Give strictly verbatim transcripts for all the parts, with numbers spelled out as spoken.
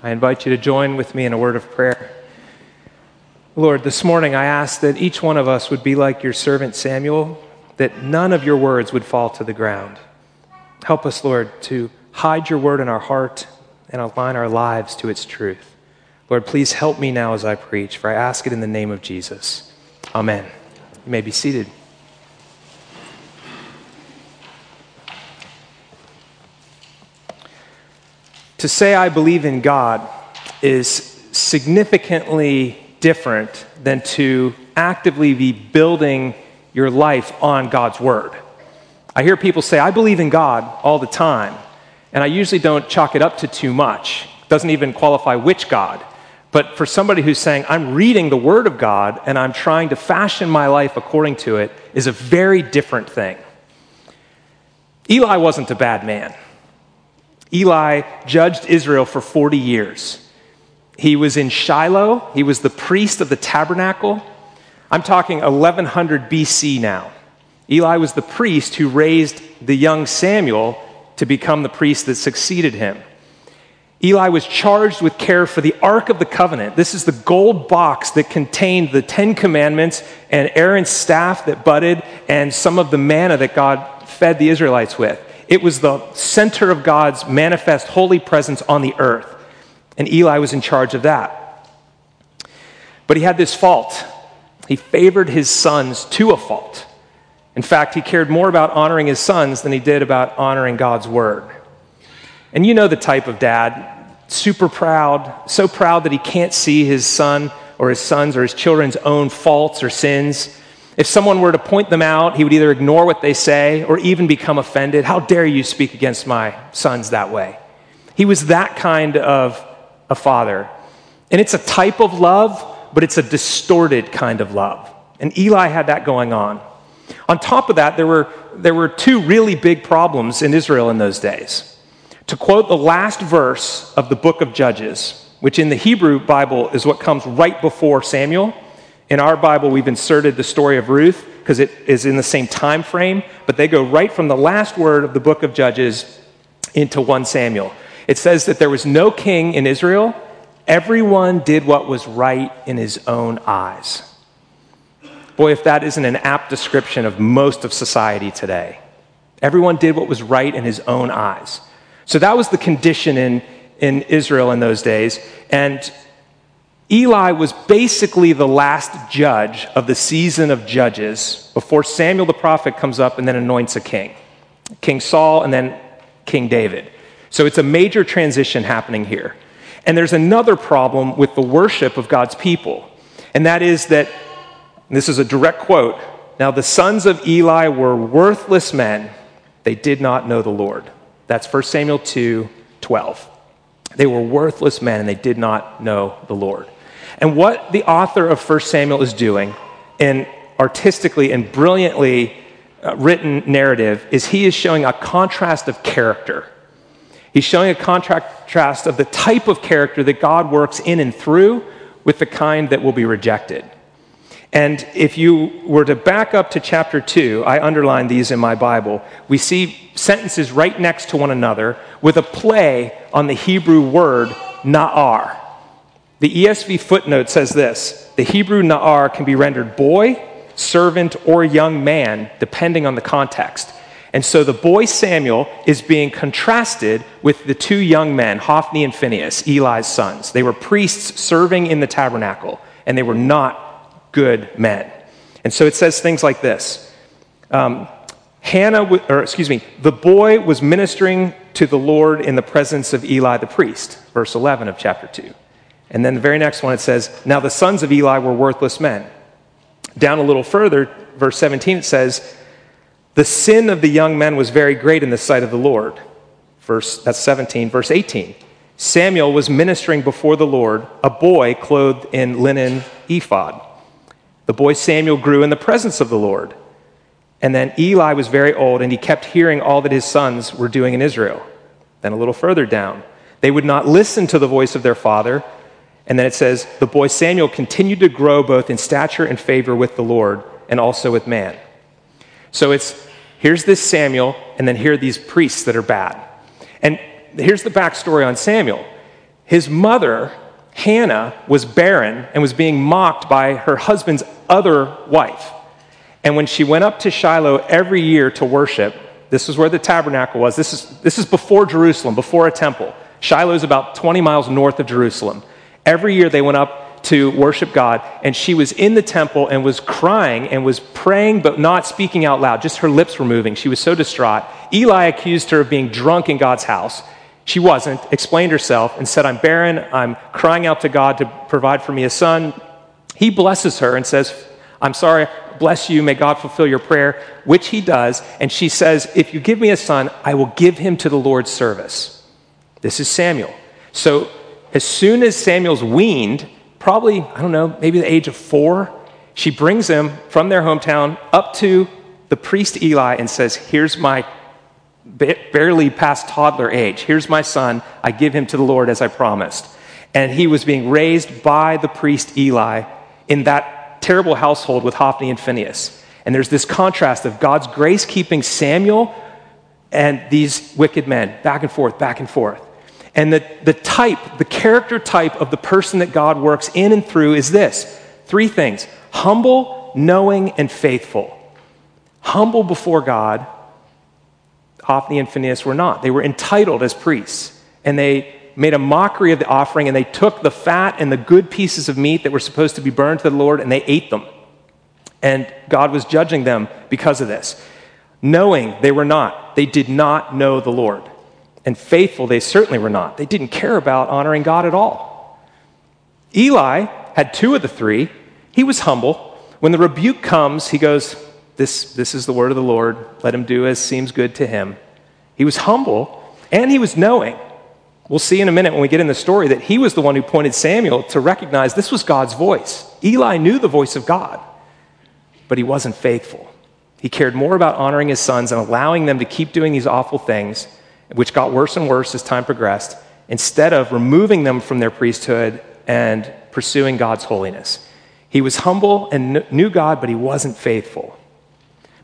I invite you to join with me in a word of prayer. Lord, this morning I ask that each one of us would be like your servant Samuel, that none of your words would fall to the ground. Help us, Lord, to hide your word in our heart and align our lives to its truth. Lord, please help me now as I preach, for I ask it in the name of Jesus. Amen. You may be seated. To say I believe in God is significantly different than to actively be building your life on God's word. I hear people say, I believe in God all the time, and I usually don't chalk it up to too much. It doesn't even qualify which God. But for somebody who's saying, I'm reading the word of God and I'm trying to fashion my life according to it, is a very different thing. Eli wasn't a bad man. Eli judged Israel for forty years. He was in Shiloh. He was the priest of the tabernacle. I'm talking eleven hundred B C now. Eli was the priest who raised the young Samuel to become the priest that succeeded him. Eli was charged with care for the Ark of the Covenant. This is the gold box that contained the Ten Commandments and Aaron's staff that budded and some of the manna that God fed the Israelites with. It was the center of God's manifest holy presence on the earth. And Eli was in charge of that. But he had this fault. He favored his sons to a fault. In fact, he cared more about honoring his sons than he did about honoring God's word. And you know the type of dad, super proud, so proud that he can't see his son or his sons or his children's own faults or sins. If someone were to point them out, he would either ignore what they say or even become offended. How dare you speak against my sons that way? He was that kind of a father. And it's a type of love, but it's a distorted kind of love. And Eli had that going on. On top of that, there were, there were two really big problems in Israel in those days. To quote the last verse of the book of Judges, which in the Hebrew Bible is what comes right before Samuel. In our Bible, we've inserted the story of Ruth because it is in the same time frame, but they go right from the last word of the book of Judges into First Samuel. It says that there was no king in Israel. Everyone did what was right in his own eyes. Boy, if that isn't an apt description of most of society today. Everyone did what was right in his own eyes. So that was the condition in, in Israel in those days. And Eli was basically the last judge of the season of Judges before Samuel the prophet comes up and then anoints a king, King Saul and then King David. So it's a major transition happening here. And there's another problem with the worship of God's people, and that is that, and this is a direct quote, now the sons of Eli were worthless men. They did not know the Lord. That's First Samuel two twelve. They were worthless men and they did not know the Lord. And what the author of First Samuel is doing in artistically and brilliantly written narrative is he is showing a contrast of character. He's showing a contrast of the type of character that God works in and through with the kind that will be rejected. And if you were to back up to chapter two, I underlined these in my Bible, we see sentences right next to one another with a play on the Hebrew word na'ar. The E S V footnote says this, the Hebrew na'ar can be rendered boy, servant, or young man, depending on the context. And so the boy Samuel is being contrasted with the two young men, Hophni and Phinehas, Eli's sons. They were priests serving in the tabernacle, and they were not good men. And so it says things like this. Um, Hannah, w- or excuse me, the boy was ministering to the Lord in the presence of Eli the priest, verse eleven of chapter two. And then the very next one it says, now the sons of Eli were worthless men. Down a little further, verse seventeen, it says, the sin of the young men was very great in the sight of the Lord. Verse, that's seventeen, verse eighteen. Samuel was ministering before the Lord, a boy clothed in linen ephod. The boy Samuel grew in the presence of the Lord. And then Eli was very old, and he kept hearing all that his sons were doing in Israel. Then a little further down, they would not listen to the voice of their father. And then it says, the boy Samuel continued to grow both in stature and favor with the Lord and also with man. So it's, here's this Samuel, and then here are these priests that are bad. And here's the backstory on Samuel. His mother, Hannah, was barren and was being mocked by her husband's other wife. And when she went up to Shiloh every year to worship, this is where the tabernacle was. This is, this is before Jerusalem, before a temple. Shiloh is about twenty miles north of Jerusalem. Every year they went up to worship God, and she was in the temple and was crying and was praying but not speaking out loud. Just her lips were moving. She was so distraught. Eli accused her of being drunk in God's house. She wasn't, explained herself, and said, "I'm barren. I'm crying out to God to provide for me a son." He blesses her and says, "I'm sorry, bless you, may God fulfill your prayer," which he does. And she says, "If you give me a son, I will give him to the Lord's service." This is Samuel. So as soon as Samuel's weaned, probably, I don't know, maybe the age of four, she brings him from their hometown up to the priest Eli and says, "Here's my barely past toddler age. Here's my son. I give him to the Lord as I promised." And he was being raised by the priest Eli in that terrible household with Hophni and Phinehas. And there's this contrast of God's grace keeping Samuel and these wicked men, back and forth, back and forth. And the, the type, the character type of the person that God works in and through is this. Three things: humble, knowing, and faithful. Humble before God. Hophni and Phinehas were not. They were entitled as priests, and they made a mockery of the offering, and they took the fat and the good pieces of meat that were supposed to be burned to the Lord, and they ate them. And God was judging them because of this. Knowing, they were not. They did not know the Lord. And faithful, they certainly were not. They didn't care about honoring God at all. Eli had two of the three. He was humble. When the rebuke comes, he goes, This, this is the word of the Lord. Let him do as seems good to him. He was humble, and he was knowing. We'll see in a minute when we get in the story that he was the one who pointed Samuel to recognize this was God's voice. Eli knew the voice of God, but he wasn't faithful. He cared more about honoring his sons and allowing them to keep doing these awful things, which got worse and worse as time progressed, instead of removing them from their priesthood and pursuing God's holiness. He was humble and knew God, but he wasn't faithful.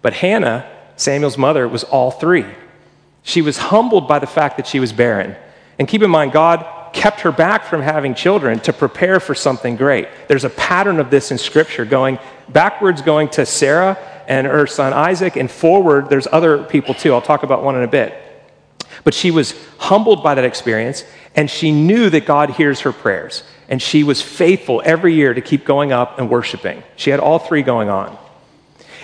But Hannah, Samuel's mother, was all three. She was humbled by the fact that she was barren. And keep in mind, God kept her back from having children to prepare for something great. There's a pattern of this in Scripture, going backwards, going to Sarah and her son Isaac, and forward, there's other people too. I'll talk about one in a bit. But she was humbled by that experience, and she knew that God hears her prayers. And she was faithful every year to keep going up and worshiping. She had all three going on.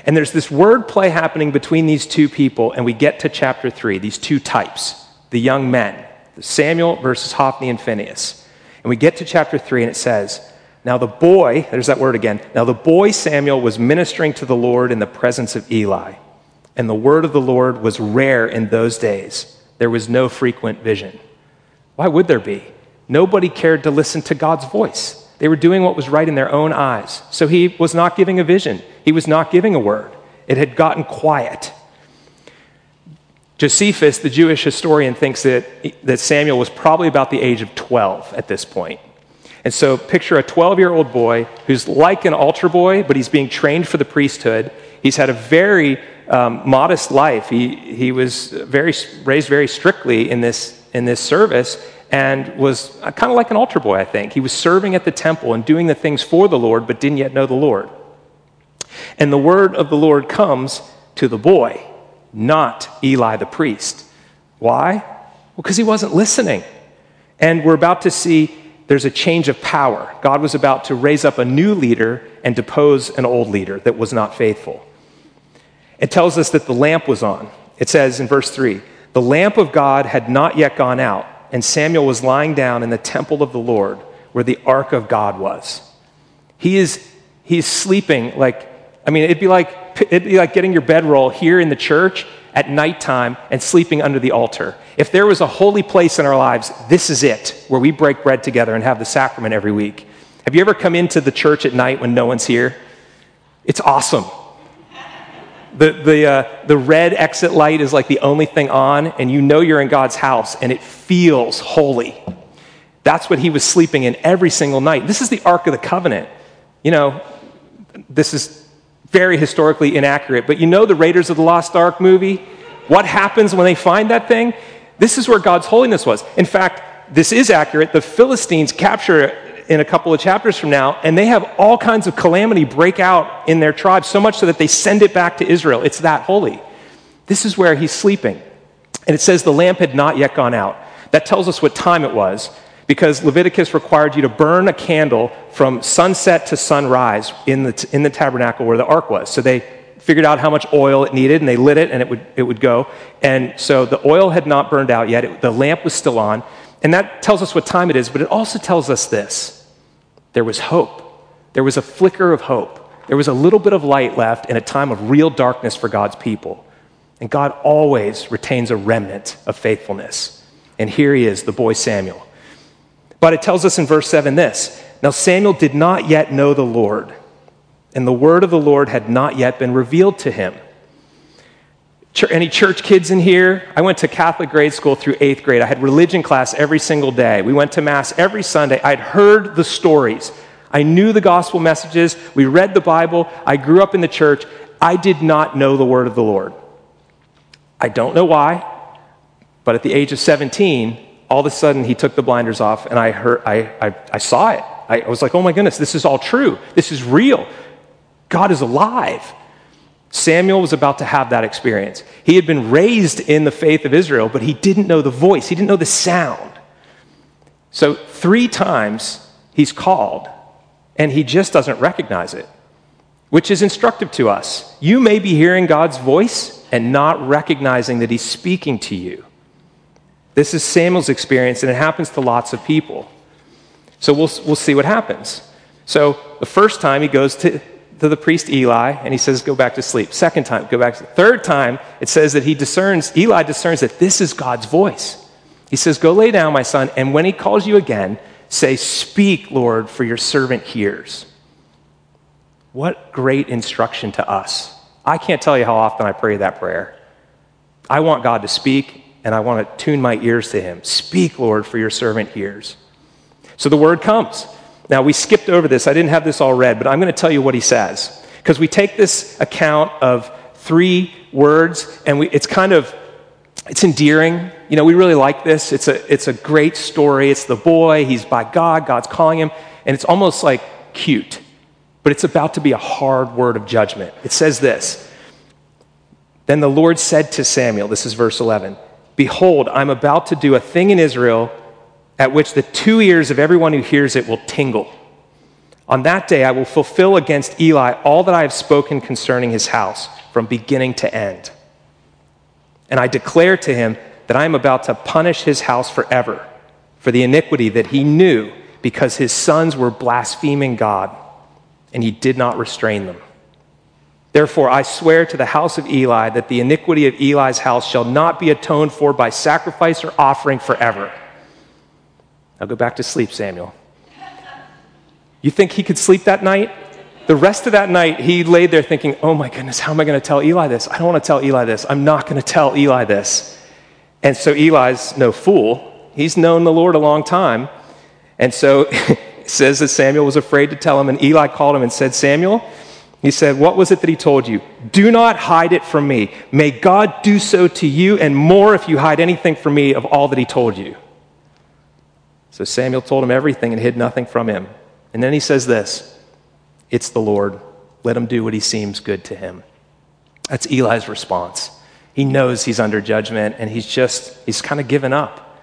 And there's this word play happening between these two people, and we get to chapter three, these two types, the young men, Samuel versus Hophni and Phinehas. And we get to chapter three, and it says, "Now the boy," there's that word again, "now the boy Samuel was ministering to the Lord in the presence of Eli. And the word of the Lord was rare in those days. There was no frequent vision." Why would there be? Nobody cared to listen to God's voice. They were doing what was right in their own eyes. So he was not giving a vision. He was not giving a word. It had gotten quiet. Josephus, the Jewish historian, thinks that, that Samuel was probably about the age of twelve at this point. And so picture a twelve-year-old boy who's like an altar boy, but he's being trained for the priesthood. He's had a very um, modest life. He, he was very raised very strictly in this, in this service, and was kind of like an altar boy, I think. He was serving at the temple and doing the things for the Lord, but didn't yet know the Lord. And the word of the Lord comes to the boy, not Eli the priest. Why? Well, because he wasn't listening. And we're about to see there's a change of power. God was about to raise up a new leader and depose an old leader that was not faithful. It tells us that the lamp was on. It says in verse three, "The lamp of God had not yet gone out, and Samuel was lying down in the temple of the Lord where the ark of God was." He is he's sleeping like, I mean, it'd be like it'd be like getting your bedroll here in the church at nighttime and sleeping under the altar. If there was a holy place in our lives, this is it, where we break bread together and have the sacrament every week. Have you ever come into the church at night when no one's here? It's awesome. The the uh, the red exit light is like the only thing on, and you know you're in God's house, and it feels holy. That's what he was sleeping in every single night. This is the Ark of the Covenant. You know, this is very historically inaccurate, but you know the Raiders of the Lost Ark movie? What happens when they find that thing? This is where God's holiness was. In fact, this is accurate. The Philistines capture it in a couple of chapters from now, and they have all kinds of calamity break out in their tribe, so much so that they send it back to Israel. It's that holy. This is where he's sleeping. And it says the lamp had not yet gone out. That tells us what time it was, because Leviticus required you to burn a candle from sunset to sunrise in the, in the tabernacle where the ark was. So they figured out how much oil it needed, and they lit it, and it would, it would go. And so the oil had not burned out yet. It, the lamp was still on. And that tells us what time it is, but it also tells us this. There was hope. There was a flicker of hope. There was a little bit of light left in a time of real darkness for God's people. And God always retains a remnant of faithfulness. And here he is, the boy Samuel. But it tells us in verse seven this, now Samuel did not yet know the Lord, and the word of the Lord had not yet been revealed to him. Ch- any church kids in here? I went to Catholic grade school through eighth grade. I had religion class every single day. We went to Mass every Sunday. I'd heard the stories. I knew the gospel messages. We read the Bible. I grew up in the church. I did not know the word of the Lord. I don't know why, but at the age of seventeen, all of a sudden, he took the blinders off, and I heard, I, I, I saw it. I, I was like, oh my goodness, this is all true. This is real. God is alive. Samuel was about to have that experience. He had been raised in the faith of Israel, but he didn't know the voice. He didn't know the sound. So three times he's called, and he just doesn't recognize it, which is instructive to us. You may be hearing God's voice and not recognizing that he's speaking to you. This is Samuel's experience, and it happens to lots of people. So we'll, we'll see what happens. So the first time, he goes to, to the priest Eli, and he says, go back to sleep. Second time, go back to sleep. Third time, it says that he discerns, Eli discerns that this is God's voice. He says, go lay down, my son, and when he calls you again, say, speak, Lord, for your servant hears. What great instruction to us. I can't tell you how often I pray that prayer. I want God to speak, and I want to tune my ears to him. Speak, Lord, for your servant hears. So the word comes. Now, we skipped over this. I didn't have this all read, but I'm going to tell you what he says. Because we take this account of three words, and we, it's kind of, it's endearing. You know, we really like this. It's a, it's a great story. It's the boy. He's by God. God's calling him. And it's almost like cute, but it's about to be a hard word of judgment. It says this. Then the Lord said to Samuel, this is verse eleven, behold, I'm about to do a thing in Israel at which the two ears of everyone who hears it will tingle. On that day, I will fulfill against Eli all that I have spoken concerning his house from beginning to end. And I declare to him that I am about to punish his house forever for the iniquity that he knew because his sons were blaspheming God and he did not restrain them. Therefore, I swear to the house of Eli that the iniquity of Eli's house shall not be atoned for by sacrifice or offering forever. Now go back to sleep, Samuel. You think he could sleep that night? The rest of that night, he laid there thinking, oh my goodness, how am I going to tell Eli this? I don't want to tell Eli this. I'm not going to tell Eli this. And so Eli's no fool. He's known the Lord a long time. And so it says that Samuel was afraid to tell him, and Eli called him and said, Samuel, he said, what was it that he told you? Do not hide it from me. May God do so to you and more if you hide anything from me of all that he told you. So Samuel told him everything and hid nothing from him. And then he says this, it's the Lord. Let him do what he seems good to him. That's Eli's response. He knows he's under judgment and he's just, he's kind of given up.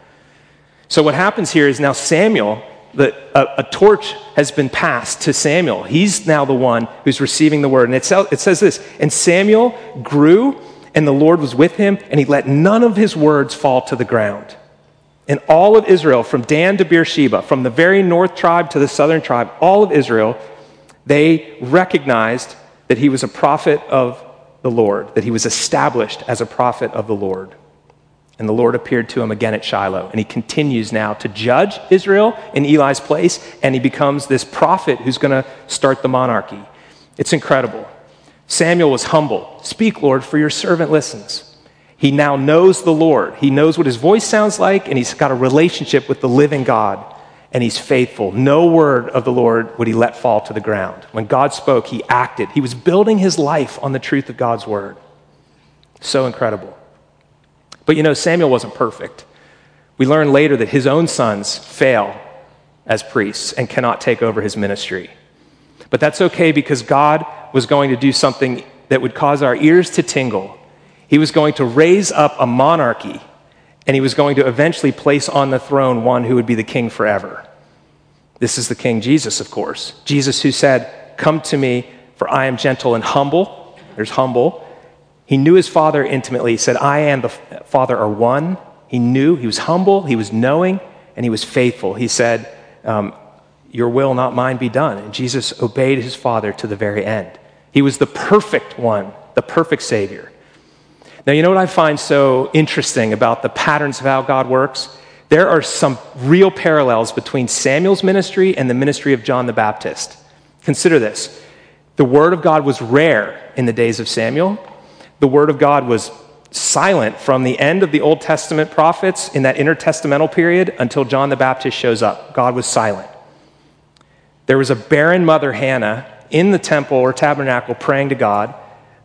So what happens here is now Samuel, The, a, a torch has been passed to Samuel. He's now the one who's receiving the word. And it, sell, it says this, and Samuel grew, and the Lord was with him, and he let none of his words fall to the ground. And all of Israel, from Dan to Beersheba, from the very north tribe to the southern tribe, all of Israel, they recognized that he was a prophet of the Lord, that he was established as a prophet of the Lord. And the Lord appeared to him again at Shiloh. And he continues now to judge Israel in Eli's place. And he becomes this prophet who's going to start the monarchy. It's incredible. Samuel was humble. Speak, Lord, for your servant listens. He now knows the Lord. He knows what his voice sounds like. And he's got a relationship with the living God. And he's faithful. No word of the Lord would he let fall to the ground. When God spoke, he acted. He was building his life on the truth of God's word. So incredible. But you know, Samuel wasn't perfect. We learn later that his own sons fail as priests and cannot take over his ministry. But that's okay, because God was going to do something that would cause our ears to tingle. He was going to raise up a monarchy, and he was going to eventually place on the throne one who would be the king forever. This is the King Jesus, of course. Jesus, who said, "Come to me, for I am gentle and humble." There's humble. He knew his Father intimately. He said, "I and the Father are one." He knew. He was humble. He was knowing. And he was faithful. He said, um, "Your will, not mine, be done." And Jesus obeyed his Father to the very end. He was the perfect one, the perfect Savior. Now, you know what I find so interesting about the patterns of how God works? There are some real parallels between Samuel's ministry and the ministry of John the Baptist. Consider this. The word of God was rare in the days of Samuel. The word of God was silent from the end of the Old Testament prophets in that intertestamental period until John the Baptist shows up. God was silent. There was a barren mother, Hannah, in the temple or tabernacle praying to God.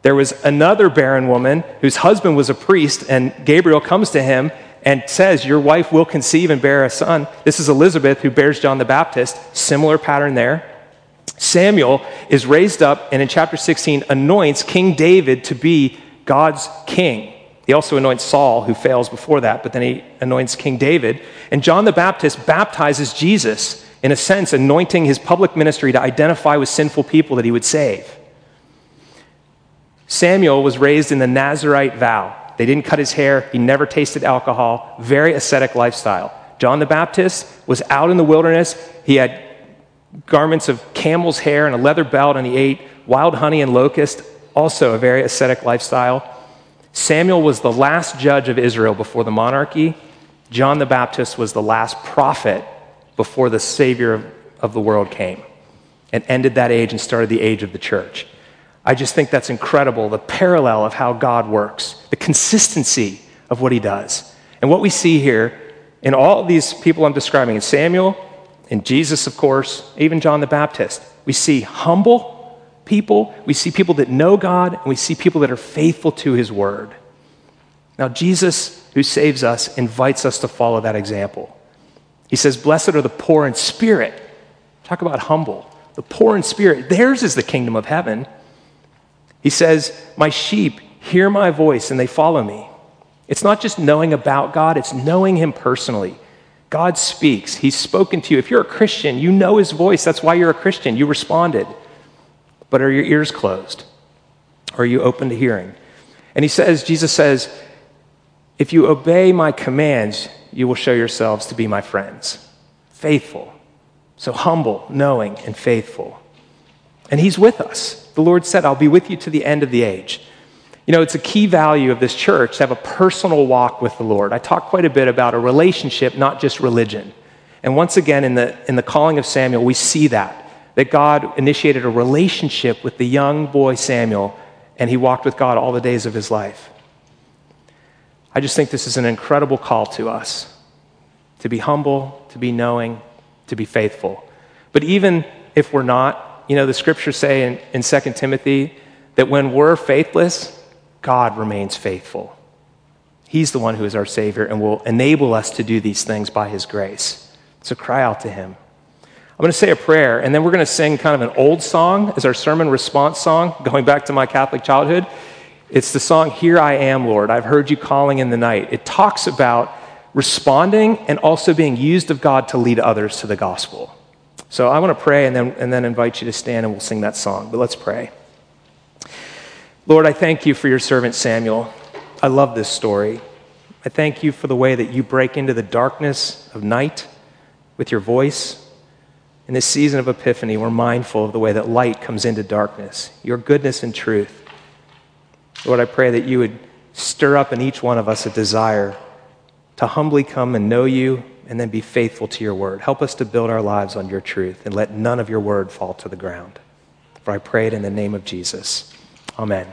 There was another barren woman whose husband was a priest, and Gabriel comes to him and says, "Your wife will conceive and bear a son." This is Elizabeth, who bears John the Baptist. Similar pattern there. Samuel is raised up, and in chapter sixteen, anoints King David to be God's king. He also anoints Saul, who fails before that, but then he anoints King David. And John the Baptist baptizes Jesus, in a sense, anointing his public ministry to identify with sinful people that he would save. Samuel was raised in the Nazarite vow. They didn't cut his hair. He never tasted alcohol. Very ascetic lifestyle. John the Baptist was out in the wilderness. He had garments of camel's hair and a leather belt, and he ate wild honey and locust. Also a very ascetic lifestyle. Samuel was the last judge of Israel before the monarchy. John the Baptist was the last prophet before the Savior of, of the world came and ended that age and started the age of the church. I just think that's incredible, the parallel of how God works, the consistency of what he does. And what we see here in all of these people I'm describing, in Samuel, in Jesus, of course, even John the Baptist, we see humble people, we see people that know God, and we see people that are faithful to his word. Now, Jesus, who saves us, invites us to follow that example. He says, "Blessed are the poor in spirit." Talk about humble. The poor in spirit, theirs is the kingdom of heaven. He says, "My sheep hear my voice and they follow me." It's not just knowing about God, it's knowing him personally. God speaks. He's spoken to you. If you're a Christian, you know his voice. That's why you're a Christian. You responded. But are your ears closed? Are you open to hearing? And he says, Jesus says, "If you obey my commands, you will show yourselves to be my friends." Faithful. So humble, knowing, and faithful. And he's with us. The Lord said, "I'll be with you to the end of the age." You know, it's a key value of this church to have a personal walk with the Lord. I talk quite a bit about a relationship, not just religion. And once again, in the, in the calling of Samuel, we see that, that God initiated a relationship with the young boy Samuel, and he walked with God all the days of his life. I just think this is an incredible call to us, to be humble, to be knowing, to be faithful. But even if we're not, you know, the scriptures say in, in Second Timothy that when we're faithless, God remains faithful. He's the one who is our Savior and will enable us to do these things by his grace. So cry out to him. I'm going to say a prayer, and then we're going to sing kind of an old song as our sermon response song, going back to my Catholic childhood. It's the song, "Here I Am, Lord, I've heard you calling in the night." It talks about responding and also being used of God to lead others to the gospel. So I want to pray and then, and then invite you to stand and we'll sing that song. But let's pray. Lord, I thank you for your servant Samuel. I love this story. I thank you for the way that you break into the darkness of night with your voice. In this season of Epiphany, we're mindful of the way that light comes into darkness, your goodness and truth. Lord, I pray that you would stir up in each one of us a desire to humbly come and know you, and then be faithful to your word. Help us to build our lives on your truth, and let none of your word fall to the ground. For I pray it in the name of Jesus. Amen.